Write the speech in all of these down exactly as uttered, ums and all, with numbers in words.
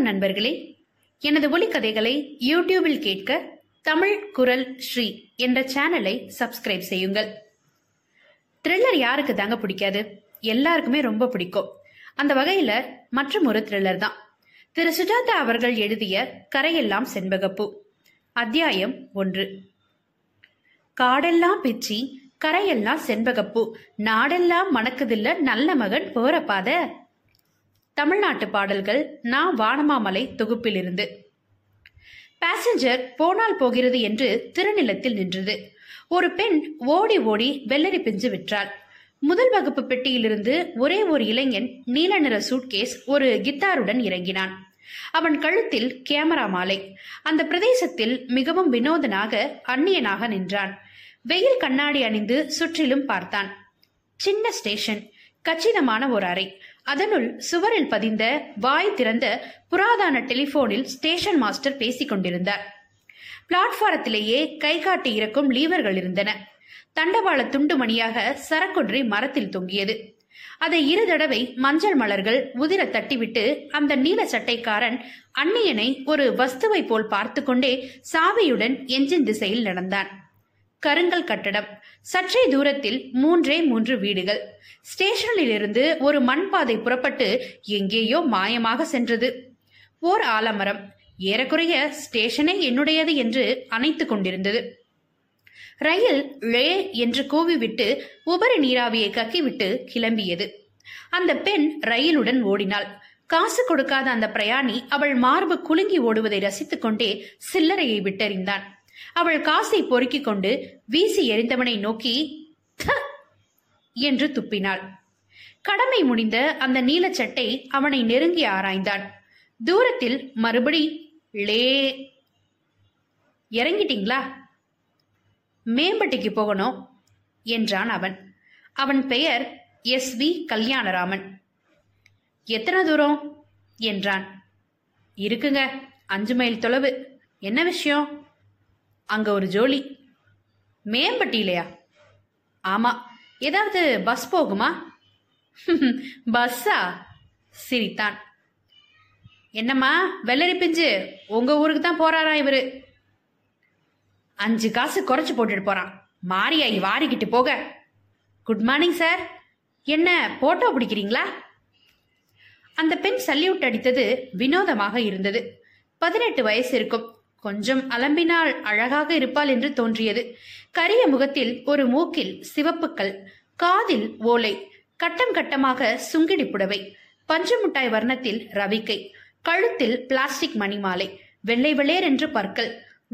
வணக்கம் நண்பர்களே, எனது ஒலிக்கதைகளை யூடியூபில் கேட்க தமிழ் குரல் ஸ்ரீ என்ற சேனலை சப்ஸ்கிரைப் செய்யுங்கள். த்ரில்லர் யாருக்கு தாங்க பிடிக்காது? எல்லாருக்குமே ரொம்ப பிடிக்கும். அந்த வகையில மற்றும் ஒரு த்ரில்லர் தான் திரு சுஜாதா அவர்கள் எழுதிய கரையெல்லாம் செண்பகப்பூ. அத்தியாயம் ஒன்று. காடெல்லாம் பிச்சி கரையெல்லாம் செண்பகப்பூ, நாடெல்லாம் மணக்குதில்ல நல்ல மகன் போற பாத. தமிழ்நாட்டு பாடல்கள் நா. வானமாமலை தொகுப்பிலிருந்து. பாசஞ்சர் போனால் போகிறது என்று திருநிலத்தில் நின்றது. ஒரு பெண் ஓடி ஓடி வெள்ளரி பிஞ்சு விற்றாள். முதல் வகுப்பு பெட்டியிலிருந்து ஒரே ஒரு இளைஞன் நீல நிற சூட்கேஸ் ஒரு கித்தாருடன் இறங்கினான். அவன் கழுத்தில் கேமரா மாலை. அந்த பிரதேசத்தில் மிகவும் வினோதனாக அந்நியனாக நின்றான். வெயில் கண்ணாடி அணிந்து சுற்றிலும் பார்த்தான். சின்ன ஸ்டேஷன், கச்சிதமான ஒரு அறை. அதனுள் சுவரில் பதிந்த வாய் திறந்த புராதான டெலிபோனில் ஸ்டேஷன் மாஸ்டர் பேசிக் கொண்டிருந்தார். பிளாட்பாரத்திலேயே கை காட்டி இருக்கும் லீவர்கள் இருந்தன. தண்டவாள துண்டு மணியாக சரக்கொன்றை மரத்தில் தொங்கியது. அதை இரு தடவை மஞ்சள் மலர்கள் உதிர தட்டிவிட்டு அந்த நீல சட்டைக்காரன் அந்நியனை ஒரு வஸ்துவை போல் பார்த்து கொண்டே சாவியுடன் எஞ்சின் திசையில் நடந்தான். கருங்கல் கட்டடம், சற்றே தூரத்தில் மூன்றே மூன்று வீடுகள். ஸ்டேஷனில் இருந்து ஒரு மண்பாதை புறப்பட்டு எங்கேயோ மாயமாக சென்றது. ஓர் ஆலமரம் ஏறக்குறைய ஸ்டேஷனே என்னுடையது என்று அணைத்துக் கொண்டிருந்தது. ரயில் ழே என்று கூவிவிட்டு உபரி நீராவியை கக்கிவிட்டு கிளம்பியது. அந்த பெண் ரயிலுடன் ஓடினாள். காசு கொடுக்காத அந்த பிரயாணி அவள் மார்பு குலுங்கி ஓடுவதை ரசித்துக் கொண்டே சில்லறையை விட்டறிந்தான். அவள் காசை பொறுக்கிக் கொண்டு வீசி எறிந்தவனை நோக்கி த என்று துப்பினாள். கடமை முடிந்த அந்த நீலச்சட்டை அவனை நெருங்கி ஆராய்ந்தான். தூரத்தில் மறுபடி லே. இறங்கிட்டீங்களா? மேம்பட்டிக்கு போகணும் என்றான் அவன். அவன் பெயர் எஸ் வி கல்யாணராமன். எத்தனை தூரம் என்றான். இருக்குங்க, அஞ்சு மைல் தொலைவு. என்ன விஷயம்? அங்க ஒரு ஜோலி. மேம்பட்டியிலையா? ஆமா. ஏதாவது பஸ் போகுமா? பஸ்ஸா? சிரித்தான். என்னம்மா வெள்ளரி பிஞ்சு, உங்க ஊருக்கு தான் போறாரா இவரு? அஞ்சு காசு குறைச்சு போட்டுட்டு போறான், மாரியாயி வாரிக்கிட்டு போக. Good morning sir. என்ன போட்டோ பிடிக்கிறீங்களா? அந்த பெண் சல்யூட் அடித்தது வினோதமாக இருந்தது. பதினெட்டு வயசு இருக்கும். கொஞ்சம் அலம்பினால் அழகாக இருப்பாள் என்று தோன்றியது. கரிய முகத்தில் ஒரு மூக்கில் சிவப்புக்கள், காதில் ஓலை, கட்டம் கட்டமாக சுங்கிடி புடவை, பஞ்சு முட்டாய் வர்ணத்தில் ரவிக்கை, கழுத்தில் பிளாஸ்டிக் மணிமாலை, வெள்ளை வெளேர் என்று பற்கள்.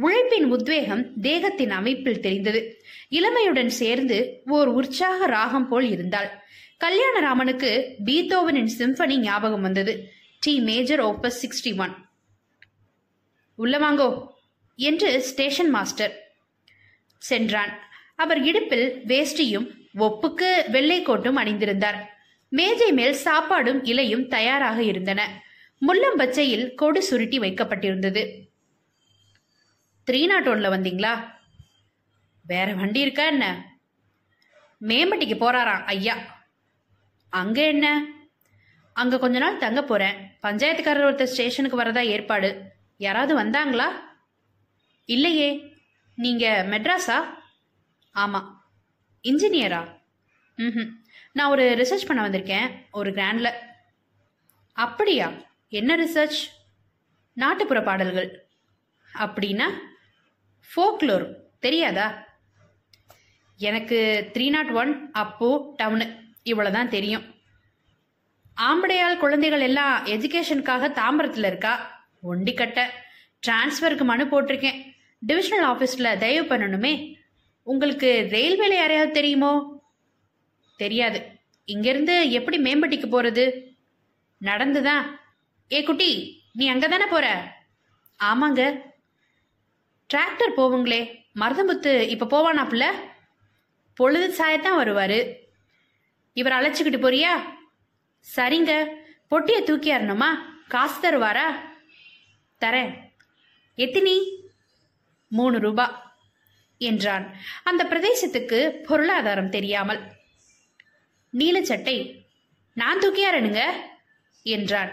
உழைப்பின் உத்வேகம் தேகத்தின் அமைப்பில் தெரிந்தது. இளமையுடன் சேர்ந்து ஓர் உற்சாக ராகம் போல் இருந்தாள். கல்யாணராமனுக்கு பீத்தோவனின் சிம்பனி ஞாபகம் வந்தது. D major opus sixty one. உள்ள வாங்கோ என்று ஸ்டேஷன் மாஸ்டர் சென்றான். அவர் இடுப்பில் வேஷ்டியும் ஒப்புக்கு வெள்ளை கோட்டும் அணிந்திருந்தார். மேஜை மேல் சாப்பாடும் இலையும் தயாராக இருந்தன. முள்ளம்பச்சையில் கொடு சுருட்டி வைக்கப்பட்டிருந்தது. த்ரீ நாட் ஒன்ல வந்தீங்களா? வேற வண்டி இருக்கா என்ன? மேம்பட்டிக்கு போறாராம் ஐயா. அங்க என்ன? அங்க கொஞ்ச நாள் தங்க போறேன். பஞ்சாயத்துக்காரர் ஒருத்தர் ஸ்டேஷனுக்கு வரதா ஏற்பாடு. யாராவது வந்தாங்களா? இல்லையே. நீங்க மெட்ராஸா? ஆமா. இன்ஜினியரா? ம். நான் ஒரு ரிசர்ச் பண்ண வந்திருக்கேன், ஒரு கிராண்ட்ல. அப்படியா? என்ன ரிசர்ச்? நாட்டுப்புற பாடல்கள். அப்படின்னா ஃபோக்லோர் தெரியாதா? எனக்கு த்ரீ நாட் ஒன் அப்போ டவுனு இவ்வளோதான் தெரியும். ஆம்படையால் குழந்தைகள் எல்லாம் எஜுகேஷனுக்காக தாம்பரத்தில் இருக்கா. ஒண்டிக்கட்ட டிரான்ஸ்ஃபருக்கு மனு போட்டிருக்கேன். டிவிஷனல் ஆஃபீஸில் தயவு பண்ணணுமே. உங்களுக்கு ரயில்வேல யாரையாவது தெரியுமோ? தெரியாது. இங்கேருந்து எப்படி மேம்பட்டிக்கு போகிறது? நடந்துதான். ஏ குட்டி, நீ அங்கே தானே போற? ஆமாங்க. டிராக்டர் போவுங்களே, மருதமுத்து இப்போ போவானாப்புல? பொழுது சாயத்தான் வருவார். இவர் அழைச்சிக்கிட்டு போறியா? சரிங்க. பொட்டியை தூக்கியாரணுமா? காசு தருவாரா? தரேன். எத்தினி? மூணு ரூபா என்றான். அந்த பிரதேசத்துக்கு பொருளாதாரம் தெரியாமல். நீலச்சட்டை நான் தூக்கியாரனுங்க என்றான்.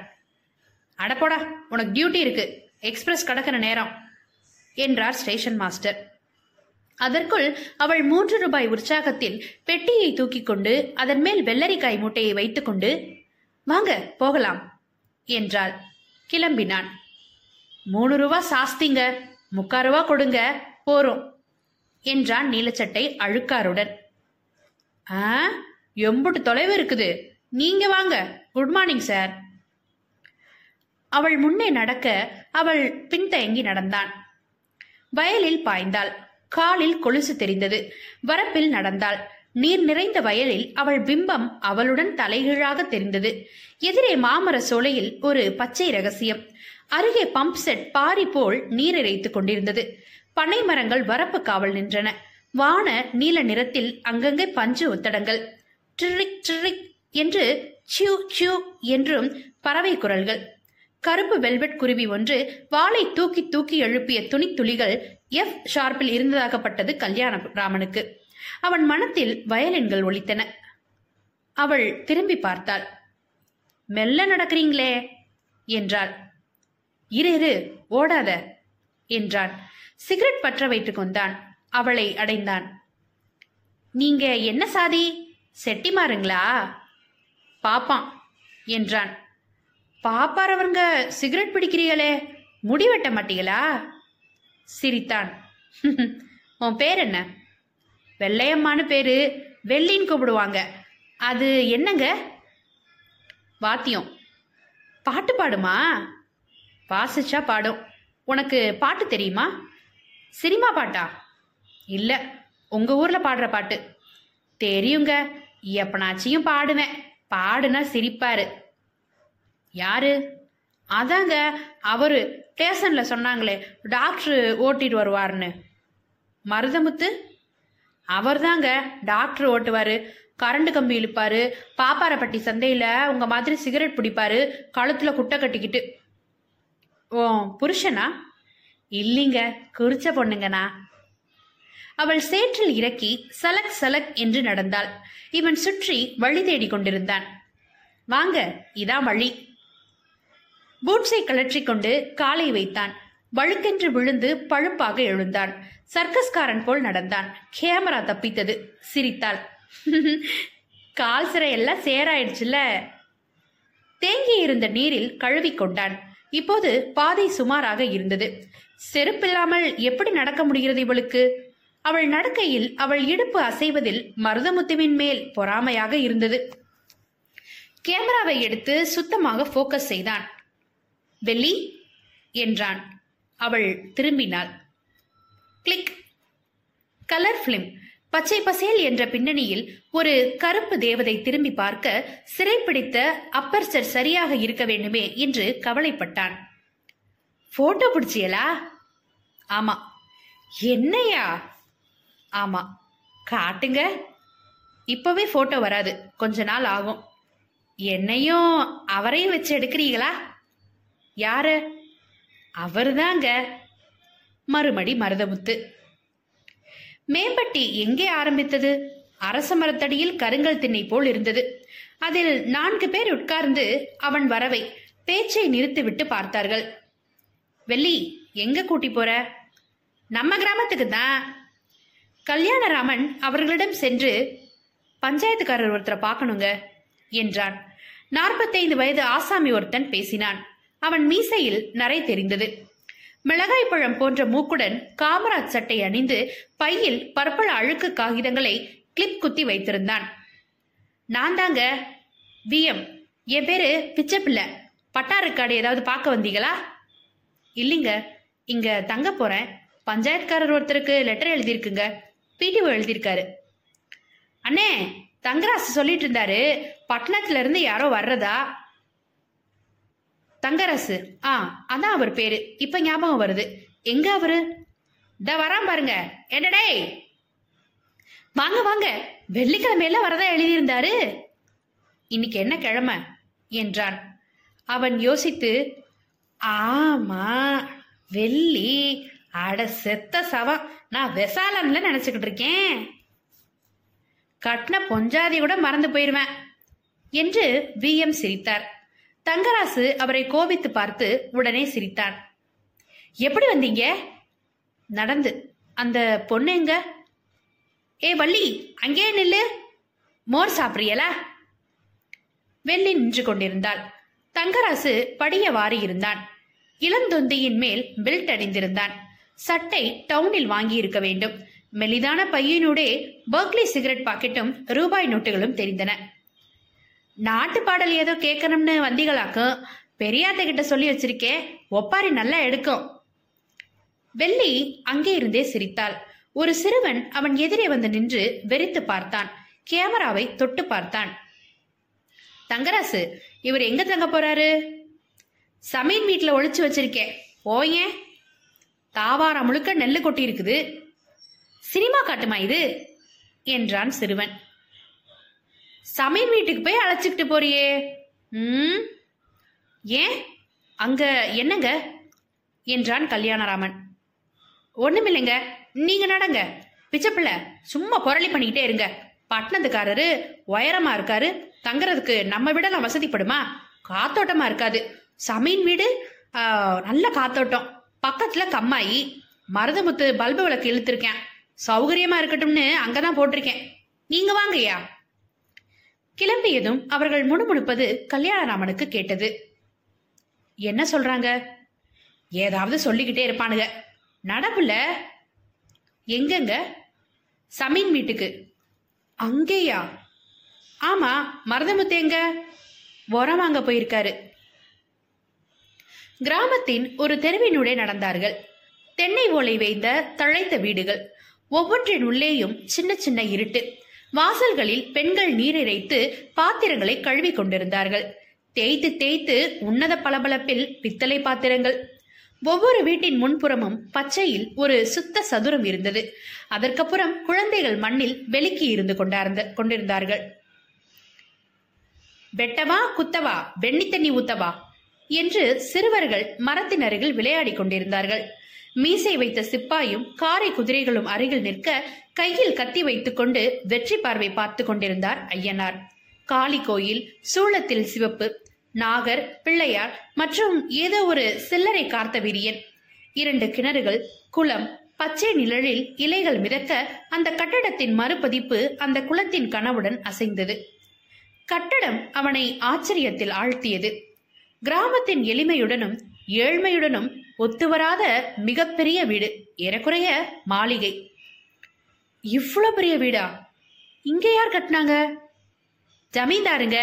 அடப்போடா, உனக்கு டியூட்டி இருக்கு, எக்ஸ்பிரஸ் கடக்கிற நேரம் என்றார் ஸ்டேஷன் மாஸ்டர். அதற்குள் அவள் மூன்று ரூபாய் உற்சாகத்தில் பெட்டியை தூக்கி கொண்டு அதன் மேல் வெள்ளரிக்காய் மூட்டையை வைத்துக் கொண்டு வாங்க போகலாம் என்றாள். கிளம்பினான். மூணு ரூபா சாஸ்திங்க, முக்கா ரூபா கொடுங்க போறோம் என்றான் நீலச்சட்டை அழுக்காருடன். ஆ, எம்புட்டு தொலைவு இருக்குது, நீங்க வாங்க. Good morning sir. அவள் முன்னே நடக்க அவள் பின்தயங்கி நடந்தான். வயலில் பாய்ந்தாள். காலில் கொலுசு தெரிந்தது. வரப்பில் நடந்தாள். நீர் நிறைந்த வயலில் அவள் பிம்பம் அவளுடன் தலைகீழாக தெரிந்தது. எதிரே மாமர சோலையில் ஒரு பச்சை ரகசியம். அருகே பம்ப் செட் பாரி போல் நீர் இறைத்துக் கொண்டிருந்தது. பனை மரங்கள் வரப்பு காவல் நின்றன. வான நீல நிறத்தில் அங்கங்கே பஞ்சு ஒத்தடங்கள். ட்ரிக் ட்ரிக் என்று சியூ சியூ என்றும் பறவை குரல்கள். கருப்பு வெல்வெட் குருவி ஒன்று வாளை தூக்கி தூக்கி எழுப்பிய துணி துளிகள் எஃப் ஷார்ப்பில் இருந்ததாகப்பட்டது கல்யாணராமனுக்கு. அவன் மனத்தில் வயலின்கள் ஒலித்தன. அவள் திரும்பி பார்த்தாள். மெல்ல நடக்கிறீங்களே என்றாள். இரு இரு, ஓடாத என்றான். சிகரெட் பற்ற வைத்துக் கொண்டான். அவளை அடைந்தான். நீங்க என்ன சாதி, செட்டிமாருங்களா? பாப்பான் என்றான். பாப்பாரவங்க சிகரெட் பிடிக்கிறீங்களே, முடிவெட்ட மாட்டீங்களா? சிரித்தான். உன் பேர் என்ன? வெள்ளையம்மானு பேரு, வெள்ளின்னு கூப்பிடுவாங்க. அது என்னங்க? வாத்தியம். பாட்டு பாடுமா? வாசிச்சா பாடும். உனக்கு பாட்டு தெரியுமா? சினிமா பாட்டா? இல்லை, உங்கள் ஊரில் பாடுற பாட்டு. தெரியுங்க, எப்பனாச்சியும் பாடுவேன். பாடுனா சிரிப்பாரு. யாரு? அதாங்க அவரு, ஸ்டேஷனில் சொன்னாங்களே டாக்டரு ஓட்டிட்டு வருவார்னு. மருதமுத்து? அவர் தாங்க டாக்டர் ஓட்டுவார், கரண்ட் கம்பி இழுப்பார், பாப்பாரப்பட்டி சந்தையில் உங்கள் மாதிரி சிகரெட் பிடிப்பார், கழுத்தில் குட்டை கட்டிக்கிட்டு. ஓ, புருஷனா? இல்லைங்க, குறிச்ச பொண்ணுங்கண்ணா. அவள் சேற்றில் இறக்கி சலக் சலக் என்று நடந்தாள். இவன் சுற்றி வழி தேடி கொண்டிருந்தான். வாங்க, இதான் வழி. பூட்ஸை கலற்றி கொண்டு காலை வைத்தான். வழுக்கென்று விழுந்து பழுப்பாக எழுந்தான். சர்க்கஸ்காரன் போல் நடந்தான். கேமரா தப்பித்தது. சிரித்தாள். கால் சிறையெல்லாம் சேராயிடுச்சுல. தேங்கி இருந்த நீரில் கழுவிக்கொண்டான். இப்போது பாதை சுமாராக இருந்தது. செருப்பில்லாமல் எப்படி நடக்க முடிகிறது இவளுக்கு? அவள் நடக்கையில் அவள் இடுப்பு அசைவதில் மருதமுத்துவின் மேல் பொறாமையாக இருந்தது. கேமராவை எடுத்து சுத்தமாக போக்கஸ் செய்தான். வெள்ளி என்றான். அவள் திரும்பினாள். கிளிக். Colour film. பச்சை பசேல் என்ற பின்னணியில் ஒரு கருப்பு தேவதை திரும்பி பார்க்க சிறைப்பிடித்த அப்பர்சர் சரியாக இருக்க வேண்டுமே என்று கவலைப்பட்டான். போட்டோ பிடிச்சியலா? ஆமா. என்னையா? ஆமா. காட்டுங்க. இப்பவே போட்டோ வராது, கொஞ்ச நாள் ஆகும். என்னையும் அவரையும் வச்சு எடுக்கிறீங்களா? யாரு? அவர்தாங்க. மறுபடி மருதமுத்து. மேம்பட்டி எங்கே ஆரம்பித்தது? அரச மரத்தடியில் கருங்கல் திண்ணை போல் இருந்தது. அதில் நான்கு பேர் உட்கார்ந்து அவன் வரவை பேச்சை நிறுத்திவிட்டு பார்த்தார்கள். வெள்ளி, எங்க கூட்டி போற? நம்ம கிராமத்துக்கு தான். கல்யாணராமன் அவர்களிடம் சென்று பஞ்சாயத்துக்காரர் ஒருத்தரை பார்க்கணுங்க என்றான். நாற்பத்தைந்து வயது ஆசாமி ஒருத்தன் பேசினான். அவன் மீசையில் நரை தெரிந்தது. மிளகாய் பழம் போன்ற மூக்குடன் காமராஜ் சட்டை அணிந்து பையில் பற்பல அழுக்கு காகிதங்களை கிளிப் குத்தி வைத்திருந்தான். நான் தாங்க விஎம். என் பேரு பிச்சப்பிள்ளை. பட்டாருக்காடு ஏதாவது பார்க்க வந்தீங்களா? இல்லைங்க, இங்க தங்க போறேன். பஞ்சாயத்துக்காரர் ஒருத்தருக்கு லெட்டர் எழுதியிருக்குங்க, பிடிஓ எழுதியிருக்காரு. அண்ணே, தங்கராசு சொல்லிட்டு இருந்தாரு, பட்டணத்துல இருந்து யாரோ வர்றதா. தங்கரசு? ஆ, அதான் அவர் பேரு, இப்ப ஞாபகம் வருது. எங்க அவரு? த வராம பாருங்க. என்னடே, வாங்க வாங்க, வெள்ளிக்கிழமையில வரதா எழுதியிருந்தாரு. இன்னைக்கு என்ன கிழமை என்றான். அவன் யோசித்து, ஆமா வெள்ளி, அட செத்த சவம், நான் விசாலம்ல நினைச்சுக்கிட்டு இருக்கேன், கட்டின பொஞ்சாதி கூட மறந்து போயிருவேன் என்று விஎம் சிரித்தார். தங்கராசு அவரை கோபித்து பார்த்து உடனே சிரித்தான். எப்படி வந்தீங்க? நடந்து. அந்த பொண்ணு எங்க? ஏ வள்ளி, அங்கே நில்லு, மோர் சாப்பிட்றியலா? வெள்ளி நின்று கொண்டிருந்தாள். தங்கராசு படிய வாரி இருந்தான். இளந்தொந்தியின் மேல் பெல்ட் அணிந்திருந்தான். சட்டை டவுனில் வாங்கி இருக்க வேண்டும். மெலிதான பையனோடே பர்க்லி சிகரெட் பாக்கெட்டும் ரூபாய் நோட்டுகளும் தெரிந்தன. நாட்டு பாடல் ஏதோ கேட்கணும்னு வந்திகளாக்கும். பெரியாத்த கிட்ட சொல்லி வச்சிருக்கேன், ஒப்பாரி நல்லா எடுக்கும். வெள்ளி அங்கே இருந்தே சிரித்தாள். ஒரு சிறுவன் அவன் எதிரே வந்து நின்று வெறித்து பார்த்தான். கேமராவை தொட்டு பார்த்தான். தங்கராசு, இவர் எங்க தங்க போறாரு? சமீன் வீட்டுல ஒளிச்சு வச்சிருக்கேன். ஓய தாவாரா முழுக்க நெல்லு கொட்டி இருக்குது. சினிமா காட்டுமா இது என்றான் சிறுவன். சமீன் வீட்டுக்கு போய் அழைச்சிக்கிட்டு போறியே. ம், ஏன்? அங்க என்னங்க என்றான் கல்யாணராமன். ஒண்ணுமில்லைங்க, நீங்க நடங்க. பிச்சப்பிள்ள சும்மா பொரளி பண்ணிக்கிட்டே இருங்க. பட்டணத்துக்காரரு உயரமா இருக்காரு, தங்கறதுக்கு நம்ம விடலாம் வசதிப்படுமா? காத்தோட்டமா இருக்காது. சமீன் வீடு நல்ல காத்தோட்டம், பக்கத்துல கம்மாயி, மருதமுத்து பல்பு விளக்கு இழுத்துருக்கேன். சௌகரியமா இருக்கட்டும்னு அங்கதான் போட்டிருக்கேன். நீங்க வாங்கய்யா. கிளம்பியதும் அவர்கள் முணுமுணுப்பது கல்யாணராமனுக்கு கேட்டது. என்ன சொல்றாங்க? ஏதாவது சொல்லிக்கிட்டே இருப்பானுங்க. நடப்புல எங்கங்க? சமீன் வீட்டுக்கு. அங்கேயா? ஆமா, மருதமுத்து எங்க? உரம் வாங்க போயிருக்காரு. கிராமத்தின் ஒரு தெருவினுடைய நடந்தார்கள். தென்னை ஓலை வைத்த தழைத்த வீடுகள், ஒவ்வொன்றின் உள்ளேயும் சின்ன சின்ன இருட்டு. வாசல்களில் பெண்கள் நீரிறைத்து பாத்திரங்களை கழுவி கொண்டிருந்தார்கள். தேய்த்து தேய்த்து உன்னத பளபளப்பில் பித்தளை பாத்திரங்கள். ஒவ்வொரு வீட்டின் முன்புறமும் பச்சையில் ஒரு சுத்த சதுரம் இருந்தது. அதற்கப்புறம் குழந்தைகள் மண்ணில் வெளுக்கி இருந்து கொண்டிருந்தார்கள். வெட்டவா குத்தவா, வெண்ணி தண்ணி ஊத்தவா என்று சிறுவர்கள் மரத்தின் அருகில் விளையாடி கொண்டிருந்தார்கள். மீசை வைத்த சிப்பாயும் காரை குதிரைகளும் அருகில் நிற்க கையில் கத்தி வைத்துக் கொண்டு வெற்றி பார்வை பார்த்து கொண்டிருந்தார் ஐயனார். காளி கோயில், சூளத்தில் சிவப்பு, நாகர், பிள்ளையார் மற்றும் ஏதோ ஒரு சில்லறை கார்த்தவீரியன். இரண்டு கிணறுகள், குளம், பச்சை நிழலில் இலைகள் மிதக்க அந்த கட்டடத்தின் மறுபதிப்பு அந்த குளத்தின் கனவுடன் அசைந்தது. கட்டடம் அவனை ஆச்சரியத்தில் ஆழ்த்தியது. கிராமத்தின் எளிமையுடனும் ஏழ்மையுடனும் ஒத்துவராத மிகப்பெரிய வீடு, ஏறக்குறைய மாளிகை. இவ்வளவு பெரிய வீடா? இங்க யார் கட்டினாங்க? ஜமீன்தாருங்க.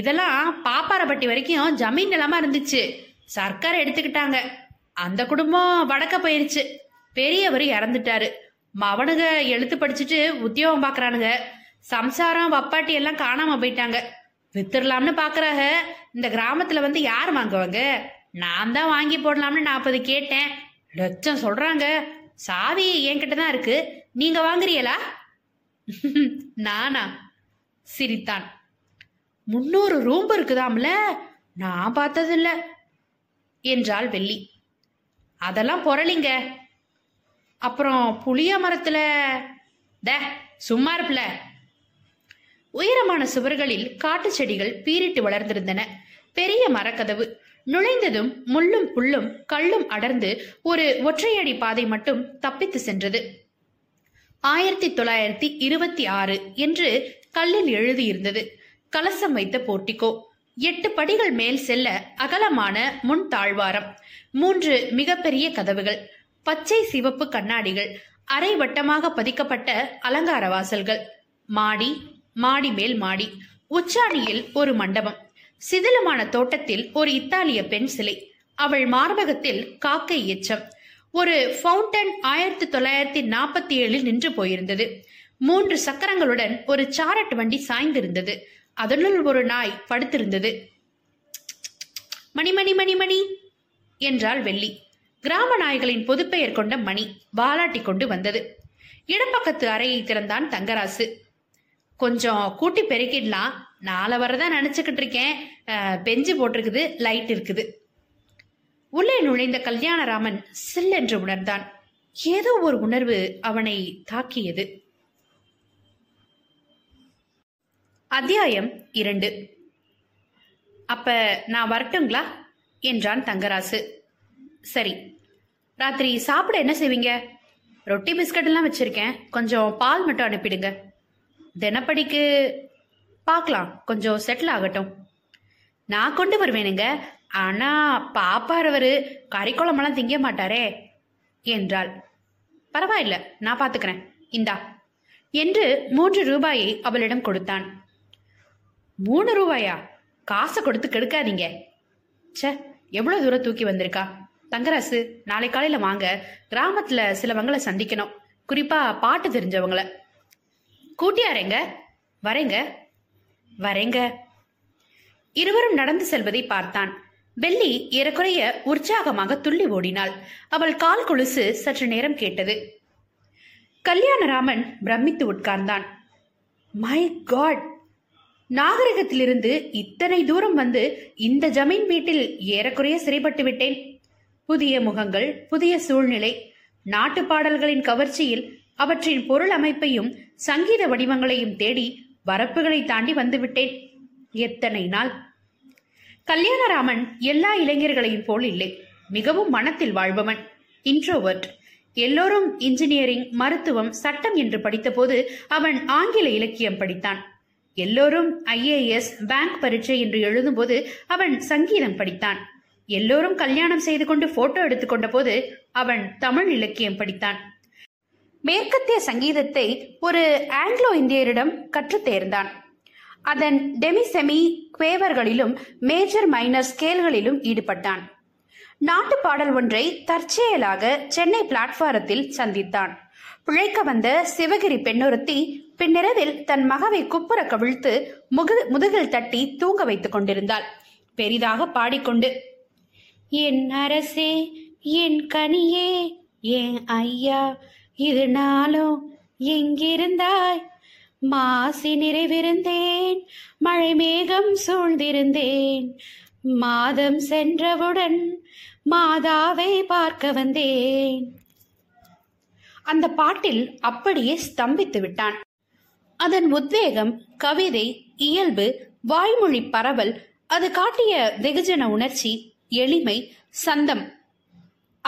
இதெல்லாம் பாப்பாரப்பட்டி வரைக்கும் ஜமீன் நிலமா இருந்துச்சு. சர்க்கார் எடுத்துக்கிட்டாங்க. அந்த குடும்பம் வடக்க போயிருச்சு. பெரியவர் இறந்துட்டாரு. மவனுங்க எழுத்து படிச்சுட்டு உத்தியோகம் பாக்குறானுங்க. சம்சாரம் வப்பாட்டி எல்லாம் காணாம போயிட்டாங்க. வித்துடலாம்னு பாக்குறாங்க. இந்த கிராமத்துல வந்து யார் வாங்குவாங்க? நான் தான் வாங்கி போடலாம்னு நாற்பது கேட்டேன். லட்சம் சொல்றாங்க. சாவி என்கிட்ட தான் இருக்கு, நீங்க வாங்குறீங்களா? நானா? சிரித்தான். முன்னூறு ரூம் இருக்குதாம்ல, நான் பார்த்ததில்ல என்றாள் வெள்ளி. அதெல்லாம் பொறலிங்க. அப்புறம் புளிய மரத்துல த சும்மா இருப்பல. உயரமான சுவர்களில் காட்டு செடிகள் பீரிட்டு வளர்ந்திருந்தன. பெரிய மரக்கதவு. நுழைந்ததும் முள்ளும் புல்லும் கல்லும் அடர்ந்து ஒரு ஒற்றையடி பாதை மட்டும் தப்பித்து சென்றது. ஆயிரத்தி தொள்ளாயிரத்தி இருபத்தி ஆறு என்று கல்லில் எழுதியிருந்தது. கலசம் வைத்த போர்டிகோ. எட்டு படிகள் மேல் செல்ல அகலமான முன் தாழ்வாரம். மூன்று மிகப்பெரிய கதவுகள். பச்சை சிவப்பு கண்ணாடிகள். அரை வட்டமாக பதிக்கப்பட்ட அலங்கார வாசல்கள். மாடி, மாடி மேல் மாடி. உச்சாணியில் ஒரு மண்டபம். சிதிலமான தோட்டத்தில் ஒரு இத்தாலிய பெண் சிலை. அவள் மார்பகத்தில் காக்கை எச்சம். ஒரு ஃபவுண்டன் ஆயிரத்தி தொள்ளாயிரத்தி நாற்பத்தி ஏழில் நின்று போயிருந்தது. மூன்று சக்கரங்களுடன் ஒரு சாரட் வண்டி சாய்ந்திருந்தது. அதனுள் ஒரு நாய் படுத்திருந்தது. மணி மணி மணி மணி என்றாள் வெள்ளி. கிராம நாய்களின் பொதுப்பெயர் கொண்ட மணி வாலாட்டி கொண்டு வந்தது. இடப்பக்கத்து அறையை திறந்தான் தங்கராசு. கொஞ்சம் கூட்டி பெருக்கிடலாம், நாளை வரதான் நினைச்சுக்கிட்டு இருக்கேன். பெஞ்சு போட்டிருக்குது, லைட் இருக்குது. உள்ளே நுழைந்த கல்யாணராமன் சில் என்று உணர்ந்தான். ஏதோ ஒரு உணர்வு அவனை தாக்கியது. அத்தியாயம் இரண்டு. அப்ப நான் வரட்டுங்களா என்றான் தங்கராசு. சரி, ராத்திரி சாப்பிட என்ன செய்வீங்க? ரொட்டி பிஸ்கட்லாம் வச்சிருக்கேன், கொஞ்சம் பால் மட்டும் அனுப்பிடுங்க. தினப்படிக்கு பார்க்கலாம், கொஞ்சம் செட்டில் ஆகட்டும். நான் கொண்டு வருவேனுங்க, ஆனா பாப்பாரவர் கறிக்குழம்பெல்லாம் திங்க மாட்டாரே என்றாள். பரவாயில்ல, நான் பார்த்துக்கிறேன், இந்தா என்று மூன்று ரூபாயை அவளிடம் கொடுத்தான். மூணு ரூபாயா? காசை கொடுத்து கெடுக்காதீங்க. சே, எவ்வளோ தூரம் தூக்கி வந்திருக்கா. தங்கராசு, நாளை காலையில் வாங்க, கிராமத்தில் சிலவங்களை சந்திக்கணும், குறிப்பாக பாட்டு தெரிஞ்சவங்கள. கூட்டியாரேங்க. வரேங்க வரேங்க. இருவரும் நடந்து செல்வதை பார்த்தான். வெள்ளி ஏறக்குறைய உற்சாகமாக துள்ளி ஓடினாள். அவள் கால் கொலுசு சற்று நேரம் கேட்டது. கல்யாணராமன் பிரமித்து உட்கார்ந்தான். மை காட், நாகரிகத்திலிருந்து இத்தனை தூரம் வந்து இந்த ஜமீன் வீட்டில் ஏறக்குறைய சிறைப்பட்டு விட்டேன். புதிய முகங்கள், புதிய சூழ்நிலை. நாட்டு பாடல்களின் கவர்ச்சியில் அவற்றின் பொருள் அமைப்பையும் சங்கீத வடிவங்களையும் தேடி வரப்புகளை தாண்டி வந்துவிட்டேன். எத்தனை நாள்! கல்யாணராமன் எல்லா இளைஞர்களையும் போல் இல்லை. மிகவும் மனத்தில் வாழ்பவன், இன்ட்ரோவர்ட். எல்லோரும் இன்ஜினியரிங், மருத்துவம், சட்டம் என்று படித்தபோது அவன் ஆங்கில இலக்கியம் படித்தான். எல்லோரும் ஐ ஏ எஸ், பேங்க் பரீட்சை என்று எழுதும்போது அவன் சங்கீதம் படித்தான். எல்லோரும் கல்யாணம் செய்து கொண்டு போட்டோ எடுத்துக்கொண்ட போது அவன் தமிழ் இலக்கியம் படித்தான். மேற்கத்திய சங்கீதத்தை ஒரு ஆங்கிலோ இந்தியரிடம் கற்றுத் தேர்ந்தான். அதன் டெமி, செமி, குவேவர்களிலும் மேஜர், மைனர் ஸ்கேல்களிலும் ஈடுபட்டான். நாட்டு பாடல் ஒன்றை தற்செயலாக சென்னை பிளாட்பாரத்தில் சந்தித்தான். பிழைக்க வந்த சிவகிரி பெண்ணொருத்தி பின்னிரவில் தன் மகவை குப்புற கவிழ்த்து முகு முதுகில் தட்டி தூங்க வைத்துக் கொண்டிருந்தாள், பெரிதாக பாடிக்கொண்டு. என் அரசே, என் கனியே, என் ஐயா, இது நாளும் எங்கிருந்தாய்? மாசி நிறைவிருந்தேன், மழை மேகம் சூழ்ந்திருந்தேன், மாதம் சென்றவுடன் மாதாவை பார்க்க வந்தேன். அந்த பாட்டில் அப்படியே ஸ்தம்பித்து விட்டான். அதன் உத்வேகம், கவிதை, இயல்பு, வாய்மொழி பரவல், அது காட்டிய வெகுஜன உணர்ச்சி, எளிமை, சந்தம்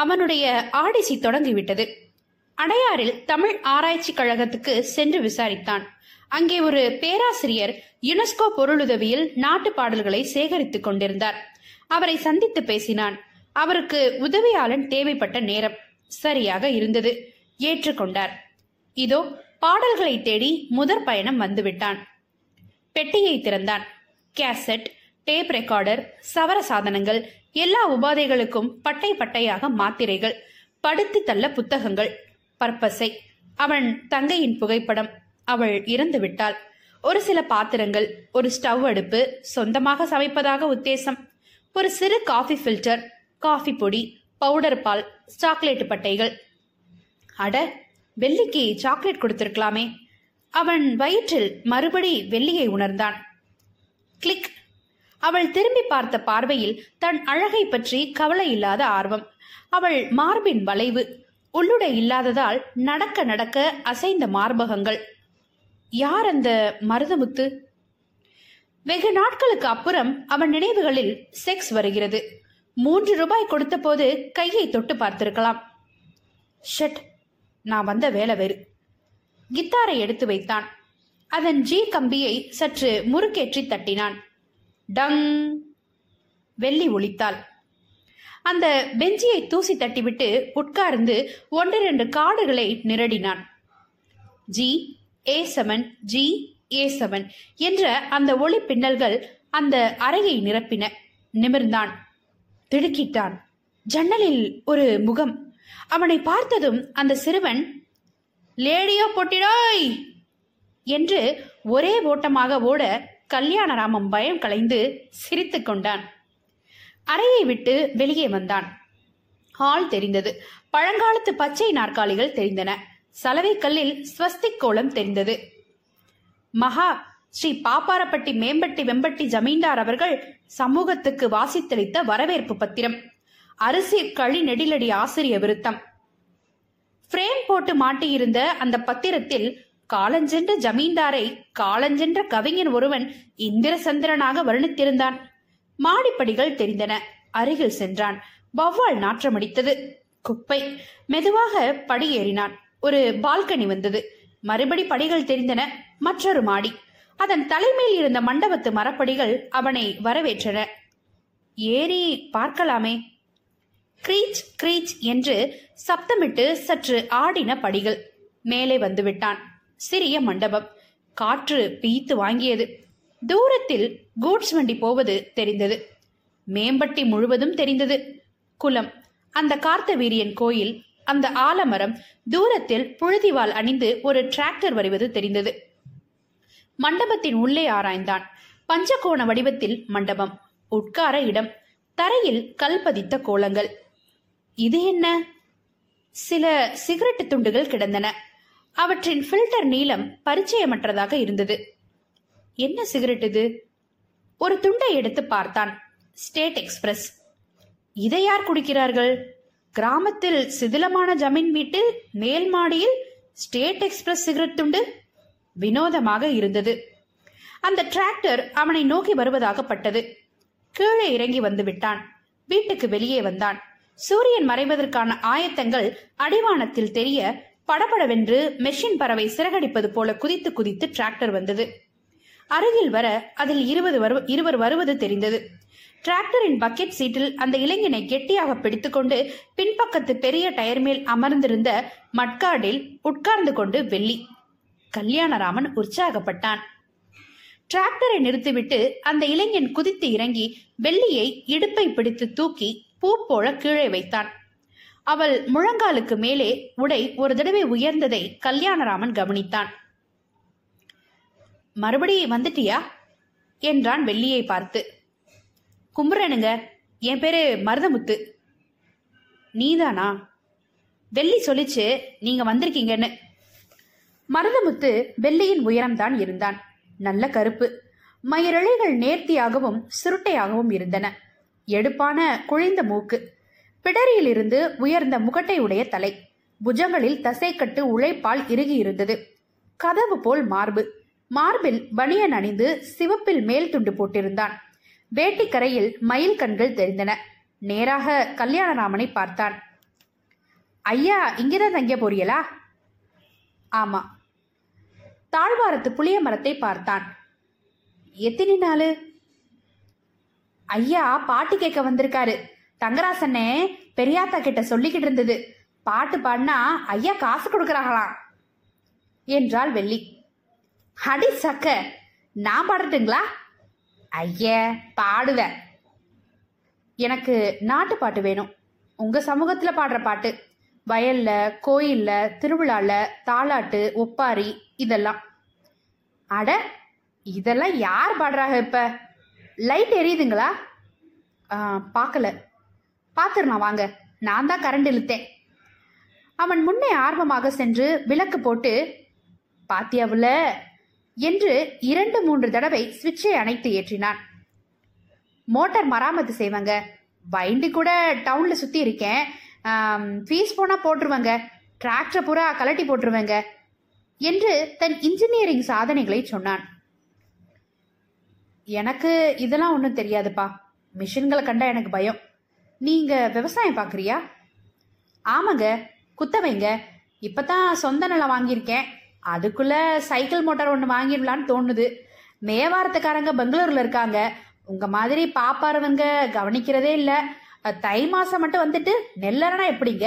அவனுடைய ஆடிசி தொடங்கிவிட்டது. அடையாறில் தமிழ் ஆராய்ச்சி கழகத்துக்கு சென்று விசாரித்தான். அங்கே ஒரு பேராசிரியர் யுனெஸ்கோ பொருளுதவியில் நாட்டு பாடல்களை சேகரித்துக் கொண்டிருந்தார். அவரை சந்தித்து பேசினான். அவருக்கு உதவியாளன் தேவைப்பட்ட நேரம் சரியாக இருந்தது. ஏற்றுக்கொண்டார். இதோ பாடல்களை தேடி முதற் பயணம் வந்துவிட்டான். பெட்டியை திறந்தான். கேசட், டேப் ரெக்கார்டர், சவர சாதனங்கள், எல்லா உபாதைகளுக்கும் பட்டை பட்டையாக மாத்திரைகள், படுத்து தள்ள புத்தகங்கள், பற்பசை, அவன் தங்கையின் புகைப்படம், அவள் இறந்து விட்டாள், ஒரு சில பாத்திரங்கள், ஒரு ஸ்டவ் அடுப்பு, சொந்தமாக சமைப்பதாக உத்தேசம், ஒரு சிறு காஃபி ஃபில்டர், காஃபி பொடி, பவுடர் பால், சாக்லேட் பட்டைகள். அட, வெள்ளிக்கு சாக்லேட் கொடுத்திருக்கலாமே. அவன் வயிற்றில் மறுபடி வெள்ளியை உணர்ந்தான். கிளிக். அவள் திரும்பி பார்த்த பார்வையில் தன் அழகை பற்றி கவலை இல்லாத ஆர்வம், அவள் மார்பின் வளைவு, உள்ளுடை இல்லாததால் நடக்க நடக்க அசைந்த மார்பகங்கள். யார் அந்த மருதமுத்து? வெகு நாட்களுக்கு அப்புறம் அவன் நினைவுகளில் செக்ஸ் வருகிறது. மூன்று ரூபாய் கொடுத்த போது கையை தொட்டு பார்த்திருக்கலாம். ஷட், நான் வந்த வேலை வேறு. கித்தாரை எடுத்து வைத்தான். அதன் ஜீ கம்பியை சற்று முறுக்கேற்றி தட்டினான். டங். வெள்ளி ஒலித்தாள். அந்த பெஞ்சியை தூசி தட்டிவிட்டு உட்கார்ந்து ஒன்றிரண்டு கார்டுகளை நிரடினான். G A seven, G A seven என்ற அந்த ஒளி பின்னல்கள் அந்த அறையை நிரப்பின. நிமிர்ந்தான். திடுக்கிட்டான். ஜன்னலில் ஒரு முகம். அவனை பார்த்ததும் அந்த சிறுவன் லேடியோ பொட்டிடாய் என்று ஒரே ஓட்டமாக ஓட கல்யாணராமன் பயம் கலைந்து சிரித்து கொண்டான். அறையை விட்டு வெளியே வந்தான். ஹால் தெரிந்தது. பழங்காலத்து பச்சை நாற்காலிகள் தெரிந்தன. சலவைக்கல்லில் ஸ்வஸ்திக் கோலம் தெரிந்தது. மகா ஸ்ரீ பாப்பாரப்பட்டி மேம்பட்டி வெம்பட்டி ஜமீன்தார் அவர்கள் சமூகத்துக்கு வாசித்தளித்த வரவேற்பு பத்திரம். அரிசி களி நெடிலடி ஆசிரிய விருத்தம். பிரேம் போட்டு மாட்டியிருந்த அந்த பத்திரத்தில் காலஞ்சென்ற ஜமீன்தாரை காலஞ்சென்ற கவிஞன் ஒருவன் இந்திரசந்திரனாக வர்ணித்திருந்தான். மாடிப்படிகள் தெரிந்தன. அருகில் சென்றான். வௌவால் நாற்றமடித்தது. குப்பை. மெதுவாக படியேறினான். ஒரு பால்கனி வந்தது. மறுபடி படிகள் தெரிந்தன. மற்றொரு மாடி. அதன் தலைமையில் இருந்த மண்டபத்து மரப்படிகள் அவனை வரவேற்றன. ஏறி பார்க்கலாமே. கிரீச் கிரீச் என்று சப்தமிட்டு சற்று ஆடின படிகள். மேலே வந்துவிட்டான். சிறிய மண்டபம். காற்று பீத்து வாங்கியது. தூரத்தில் கூட்ஸ் வண்டி போவது தெரிந்தது. மேம்பட்டி முழுவதும் தெரிந்தது. குளம், அந்த கார்த்தவீரியன் கோயில், அந்த ஆலமரம், தூரத்தில் புழுதிவால் அணிந்து ஒரு டிராக்டர் வருவது தெரிந்தது. மண்டபத்தின் உள்ளே ஆராய்ந்தான். பஞ்சகோண வடிவத்தில் மண்டபம். உட்கார இடம். தரையில் கல்பதித்த கோலங்கள். இது என்ன? சில சிகரெட்டு துண்டுகள் கிடந்தன. அவற்றின் பில்டர் நீளம் பரிச்சயமற்றதாக இருந்தது. என்ன சிகரெட் இது? ஒரு துண்டை எடுத்து பார்த்தான். State express. இதை யார் குடிக்கிறார்கள்? கிராமத்தில் சிதிலமான ஜமீன் வீட்டில் மேல் மாடியில் ஸ்டேட் எக்ஸ்பிரஸ் சிகரெட் துண்டு வினோதமாக இருந்தது. அந்த டிராக்டர் அவனை நோக்கி வருவதாகப்பட்டது. கீழே இறங்கி வந்து விட்டான். வீட்டுக்கு வெளியே வந்தான். சூரியன் மறைவதற்கான ஆயத்தங்கள் அடிவானத்தில் தெரிய படபடவென்று மெஷின் பறவை சிறகடிப்பது போல குதித்து குதித்து டிராக்டர் வந்தது. அருகில் வர அதில் இருவர் வருவது தெரிந்தது. டிராக்டரின் பக்கெட் சீட்டில் அந்த இளைஞனை கெட்டியாக பிடித்துக்கொண்டு பின்பக்கத்து பெரிய டயர் மேல் அமர்ந்திருந்த மட்காடில் உட்கார்ந்து கொண்டு வெள்ளி. கல்யாணராமன் உற்சாகப்பட்டான். டிராக்டரை நிறுத்திவிட்டு அந்த இளைஞன் குதித்து இறங்கி வெள்ளியை இடுப்பை பிடித்து தூக்கி பூ போல கீழே வைத்தான். அவள் முழங்காலுக்கு மேலே உடை ஒரு தடவை உயர்ந்ததை கல்யாணராமன் கவனித்தான். மறுபடி வந்துட்டியா என்றான் வெள்ளியை பார்த்து. கும்புறனுங்க, என் பேரு மருதமுத்து. நீதானா? வெள்ளி சொல்லிச்சு நீங்க வந்திருக்கீங்கன்னு. மருதமுத்து வெள்ளியின் உயரம்தான் இருந்தான். நல்ல கருப்பு மயிரழைகள் நேர்த்தியாகவும் சுருட்டையாகவும் இருந்தன. எடுப்பான குழிந்த மூக்கு, பிடரியிலிருந்து உயர்ந்த முகட்டையுடைய தலை, புஜங்களில் தசைக்கட்டு உழைப்பால் இறுகி இருந்தது. கதவு போல் மார்பு. மார்பில் பனியன் அணிந்து சிவப்பில் மேல் துண்டு போட்டிருந்தான். வேட்டிக்கரையில் மயில் கண்கள் தெரிந்தன. நேராக கல்யாணராமனை பார்த்தான். ஐயா, இங்கேதான் தங்கிய போறியலா? ஆமா. தாழ்வாரத்து புளிய மரத்தை பார்த்தான். எத்தனை நாள்? ஐயா பாட்டு கேட்க வந்திருக்காரு. தங்கராசனே பெரியாத்தா கிட்ட சொல்லிக்கிட்டு இருந்தது. பாட்டு பாடினா ஐயா காசு கொடுக்கறாங்களாம் என்றாள் வெள்ளி. அடி சக்க, நான் பாடட்டுங்களா? ஐயா பாடுவ. எனக்கு நாட்டு பாட்டு வேணும். உங்க சமூகத்துல பாடுற பாட்டு. வயல்ல, கோயில்ல, திருவிழால, தாலாட்டு, ஒப்பாரி, இதெல்லாம். அட, இதெல்லாம் யார் பாடுறாங்க? இப்ப லைட் எரியுதுங்களா? பார்க்கல. பார்த்துடலாம் வாங்க, நான் தான் கரண்ட் இழுத்தேன். அவன் முன்னே ஆர்வமாக சென்று விளக்கு போட்டு பாத்தியாவுல என்று இரண்டு மூன்று தடவை சுவிட்சை அணைத்து ஏற்றினான். மோட்டார் மராமத்து செய்வாங்க. வைண்டி கூட டவுன்ல சுத்தி இருக்கேன். ஃபீஸ் போனா போட்டுருவாங்க. டிராக்டர் பூரா கலட்டி போட்டுருவாங்க என்று தன் இன்ஜினியரிங் சாதனைகளை சொன்னான். எனக்கு இதெல்லாம் ஒன்றும் தெரியாதுப்பா. மிஷின்களை கண்டா எனக்கு பயம். நீங்க விவசாயம் பார்க்குறியா? ஆமாங்க, குத்தவைங்க. இப்பதான் சொந்த நிலம் வாங்கியிருக்கேன். அதுக்குள்ள சைக்கிள் மோட்டார் ஒன்று வாங்கிடலான்னு தோணுது. மேவாரத்துக்காரங்க பெங்களூர்ல இருக்காங்க. உங்க மாதிரி பாப்பாரவங்க கவனிக்கிறதே இல்லை. தை மாசம் மட்டும் வந்துட்டு நெல்லறனா எப்படிங்க?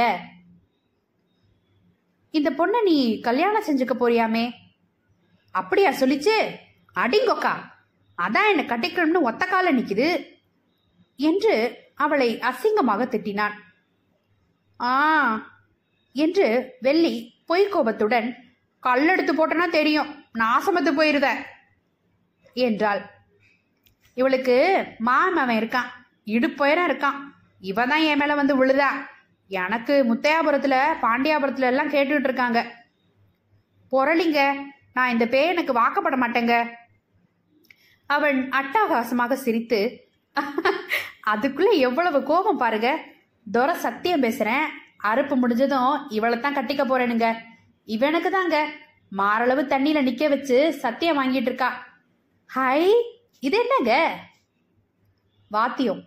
இந்த பொண்ணை நீ கல்யாணம் செஞ்சுக்க போறியாமே? அப்படியா சொல்லிச்சு? அடிங்கொக்கா, அதான் என்னை கட்டிக்கணும்னு ஒத்த கால நிக்குது என்று அவளை அசிங்கமாக திட்டினான். ஆ என்று வெள்ளி பொய்கோபத்துடன், கல்லெடுத்து போட்டனா தெரியும், நாசமத்து போயிருத என்றாள். இவளுக்கு மாமன் இருக்கான். இடுப்பயரம் இருக்கான். இவ தான் என் மேல வந்து விழுதா. எனக்கு முத்தையாபுரத்துல, பாண்டியாபுரத்துல எல்லாம் கேட்டுட்டு இருக்காங்க. பொறலிங்க, நான் இந்த பேய் எனக்கு வாக்கப்பட மாட்டேங்க. அவன் அட்டகாசமாக சிரித்து, அதுக்குள்ள எவ்வளவு கோபம் பாருங்க. தோர சத்தியம் பேசுறேன், அறுப்பு முடிஞ்சதும் இவளைத்தான் கட்டிக்க போறேனுங்க. இவனுக்கு தாங்க மாரளவு தண்ணியில நிக்க வச்சு சத்தியம் வாங்கிட்டு இருக்கா. ஹை, இது என்னங்க? வாத்தியம்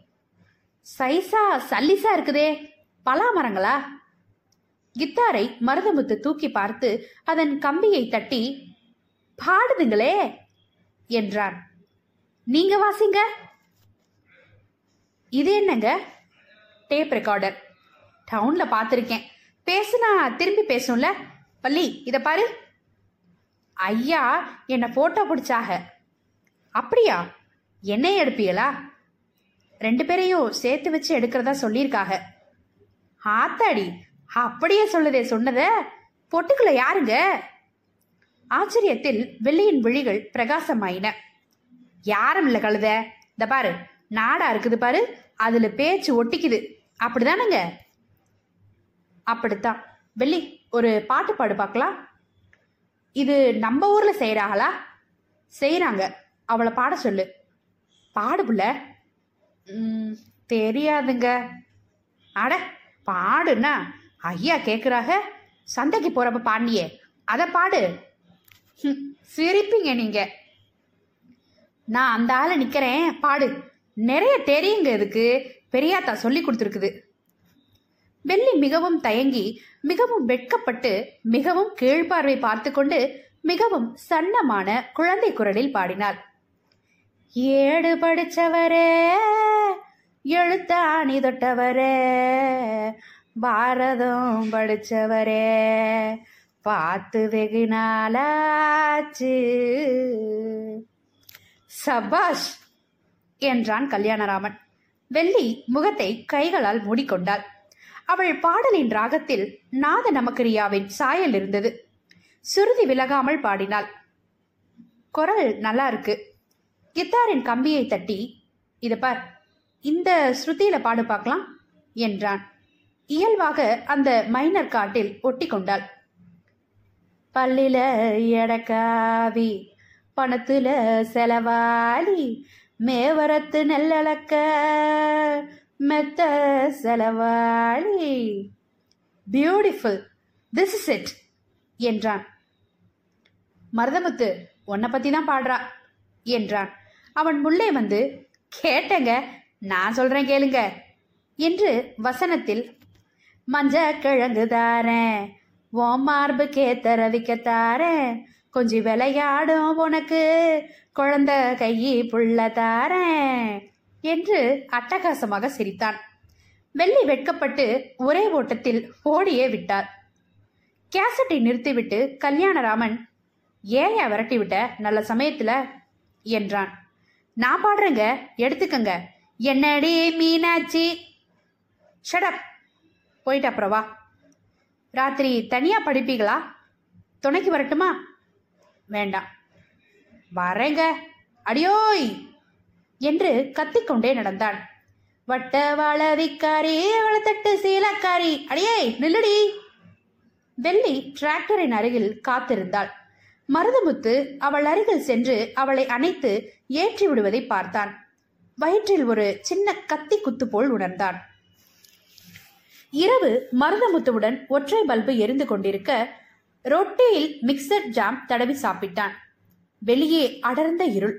சைஸா சல்லிசா இருக்குதே, பலா மரங்களா? கித்தாரை மருதமுத்து தூக்கி பார்த்து அதன் கம்பியை தட்டி, பாடுதுங்களே என்றான். நீங்க வாசிங்க. இது என்னங்க? Tape recorder. டவுன்ல பார்த்துருக்கேன். பேசுனா திரும்பி பேசும்ல பள்ளி, இத பாரு. ஐயா என்னை போட்டோ பிடிச்சாக. அப்படியா? என்னை எடுப்பீங்களா? ரெண்டு பேரையும் சேர்த்து வச்சு எடுக்கிறதா சொல்லியிருக்காங்க. ஆத்தாடி, அப்படியே சொல்லுதே சொன்னத. பொட்டுக்குள்ள யாருங்க? ஆச்சரியத்தில் வெள்ளியின் விழிகள் பிரகாசமாயின. யாரும் இல்லை கழுத, இந்த பாரு நாடா இருக்குது பாரு, அதுல பேச்சு ஒட்டிக்குது, அப்படிதானுங்க? அப்படித்தான். வெள்ளி, ஒரு பாட்டு பாடு பார்க்கலாம். இது நம்ம ஊர்ல செய்யறாங்களா? செய்யறாங்க. அவளை பாட சொல்லு. பாடுபுள்ள தெரியாதுங்க. அட பாடுன்னா ஐயா கேட்குறாங்க, சந்தைக்கு போறப்ப பாண்டியே அதை பாடு. சிரிப்பீங்க நீங்க. நான் அந்த ஆளை நிக்கிறேன், பாடு. நிறைய தெரியுங்க, இதுக்கு பெரியாத்தா சொல்லி கொடுத்துருக்குது. வெள்ளி மிகவும் தயங்கி, மிகவும் வெட்கப்பட்டு, மிகவும் கீழ்பார்வை பார்த்து கொண்டு மிகவும் சன்னமான குழந்தை குரலில் பாடினாள். ஏடு படிச்சவரே, எழுத்தாணி தொட்டவரே, பாரதம் படிச்சவரே, பார்த்து வெகு நாளாச்சு. சபாஷ் என்றான் கல்யாணராமன். வெள்ளி முகத்தை கைகளால் மூடிக்கொண்டாள். அவள் பாடலின் ராகத்தில் நாத நமக்கரியாவின் சாயல் இருந்தது. சுருதி விலகாமல் பாடினாள். குரல் நல்லா இருக்கு. கித்தாரின் கம்பியை தட்டி, இத பார், இந்த ஸ்ருதியில பாடு பார்க்கலாம் என்றான். இயல்பாக அந்த மைனர் காட்டில் ஒட்டி கொண்டாள். பள்ளில எடக்காவி, பணத்துல செலவாளி, மேவரத்து நல்லக்க மெத்த செலவாளி. பியூட்டிஃபுல், திஸ் இஸ் இட் என்றான். மருதமுத்து உன்னை பத்தி தான் பாடுறா என்றான். அவன் முள்ளே வந்து, கேட்டங்க, நான் சொல்றேன் கேளுங்க என்று வசனத்தில், மஞ்ச கிழங்கு தாரேன், ஓ மார்பு கேத்த ரவிக்கத்தாரேன், கொஞ்சம் விளையாடும் உனக்கு குழந்த கையி புள்ள தாரேன் என்று அட்டகாசமாக சிரித்தான். வெள்ளி வெட்கப்பட்டு ஒரே ஓட்டத்தில் ஓடியே விட்டார். கேசட்டை நிறுத்திவிட்டு கல்யாணராமன், ஏயா விரட்டி விட்ட நல்ல சமயத்துல என்றான். நான் பாடுறேங்க, எடுத்துக்கங்க. என்னடி மீனாட்சி, ஷடப், போயிட்டு அப்புறம் வா. ராத்திரி தனியா படிப்பீங்களா? துணைக்கு வரட்டுமா? வேண்டாம், வரேங்க. அடியோய் என்று கத்திக்கொண்டே நடந்தான். வட்ட வளவிக்காரி, வளத்தட்டு சீலக்காரி, அடியே நில்லுடி. வெள்ளி டிராக்டரின் அருகில் காத்திருந்தாள். மருதமுத்து அவள் அருகில் சென்று அவளை அணைத்து ஏற்றி விடுவதை பார்த்தான். வயிற்றில் ஒரு சின்ன கத்தி குத்து போல் உணர்ந்தான். இரவு மருதமுத்துவுடன் ஒற்றை பல்பு எரிந்து கொண்டிருக்க ரொட்டியில் மிக்சர் ஜாம் தடவி சாப்பிட்டான். வெளியே அடர்ந்த இருள்,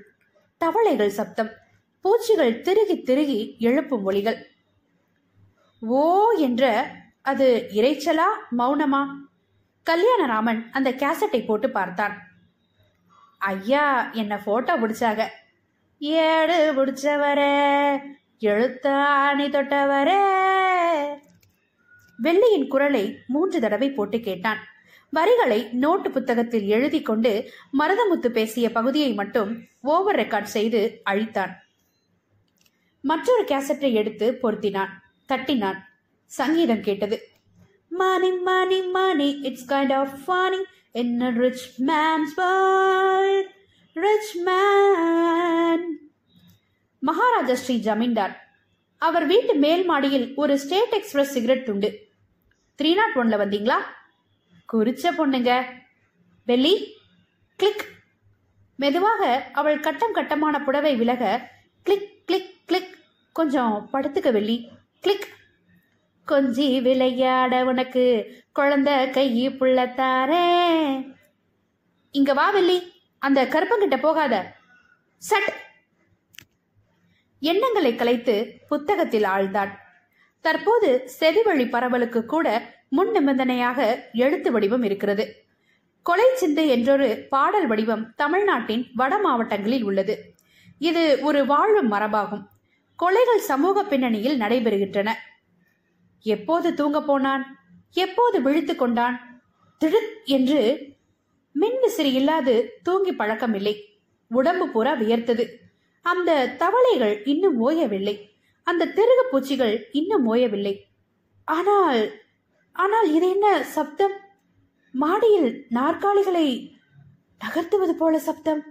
தவளைகள் சப்தம், பூச்சிகள் திருகி திருகி எழுப்பும் ஒலிகள். ஓ என்ற அது இறைச்சலா மௌனமா? கல்யாணராமன் அந்த கேசட்டை போட்டு பார்த்தான். ஐயா என்ன போட்டோ பிடிச்சாக. ஏடு பிடிச்சவரே, எழுத்தாணி தொட்டவரே. வெள்ளியின் குரலை மூன்று தடவை போட்டு கேட்டான். வரிகளை நோட்டு புத்தகத்தில் எழுதி கொண்டு மருதமுத்து பேசிய பகுதியை மட்டும் ஓவர் ரெக்கார்ட் செய்து அழித்தான். மற்றொரு கேசட்டை எடுத்து பொருத்தினான், தட்டினான். சங்கீதம் கேட்டது. மணி மணி மணி, it's kind of funny in a rich man's world, rich man. Maharaja Shri zamindar. அவர் வீட்டு மேல் மாடியில் ஒரு ஸ்டேட் எக்ஸ்பிரஸ் சிகரெட் துண்டு. த்ரீ நாட் ஒன்ல வந்தீங்களா? குறிச்ச பொண்ணுங்க வெள்ளி. கிளிக். மெதுவாக அவள் கட்டம் கட்டமான புடவை விலக, கிளிக் கிளிக் கிளிக். கொஞ்சம் படுத்துக்க வெள்ளி. கிளிக். கொஞ்சி விளையாட உனக்கு குழந்தை கையி புள்ள தாரே. இங்க வா வெள்ளி, அந்த கருப்பங்கிட்ட போகாத. சட். எண்ணங்களை கலைத்து புத்தகத்தில் ஆழ்ந்தான். தற்போது செவிவழி பரவலுக்கு கூட முன் நிபந்தனையாக எழுத்து வடிவம் இருக்கிறது. கொலை சிந்து என்றொரு பாடல் வடிவம் தமிழ்நாட்டின் வட மாவட்டங்களில் உள்ளது. இது ஒரு வாழும் மரபாகும். கொலைகள் சமூக பின்னணியில் நடைபெறுகின்றன. எப்போது தூங்க போனான், எப்போது விழித்து கொண்டான், திடுத் என்று மின்விசிறி இல்லாது தூங்கி பழக்கமில்லை. உடம்பு பூரா வியர்த்தது. அந்த தவளைகள் இன்னும் ஓயவில்லை. அந்த திருகு பூச்சிகள் இன்னும் ஓயவில்லை. ஆனால் ஆனால் இது என்ன சப்தம்? மாடியில் நாற்காலிகளை நகர்த்துவது போல சப்தம்.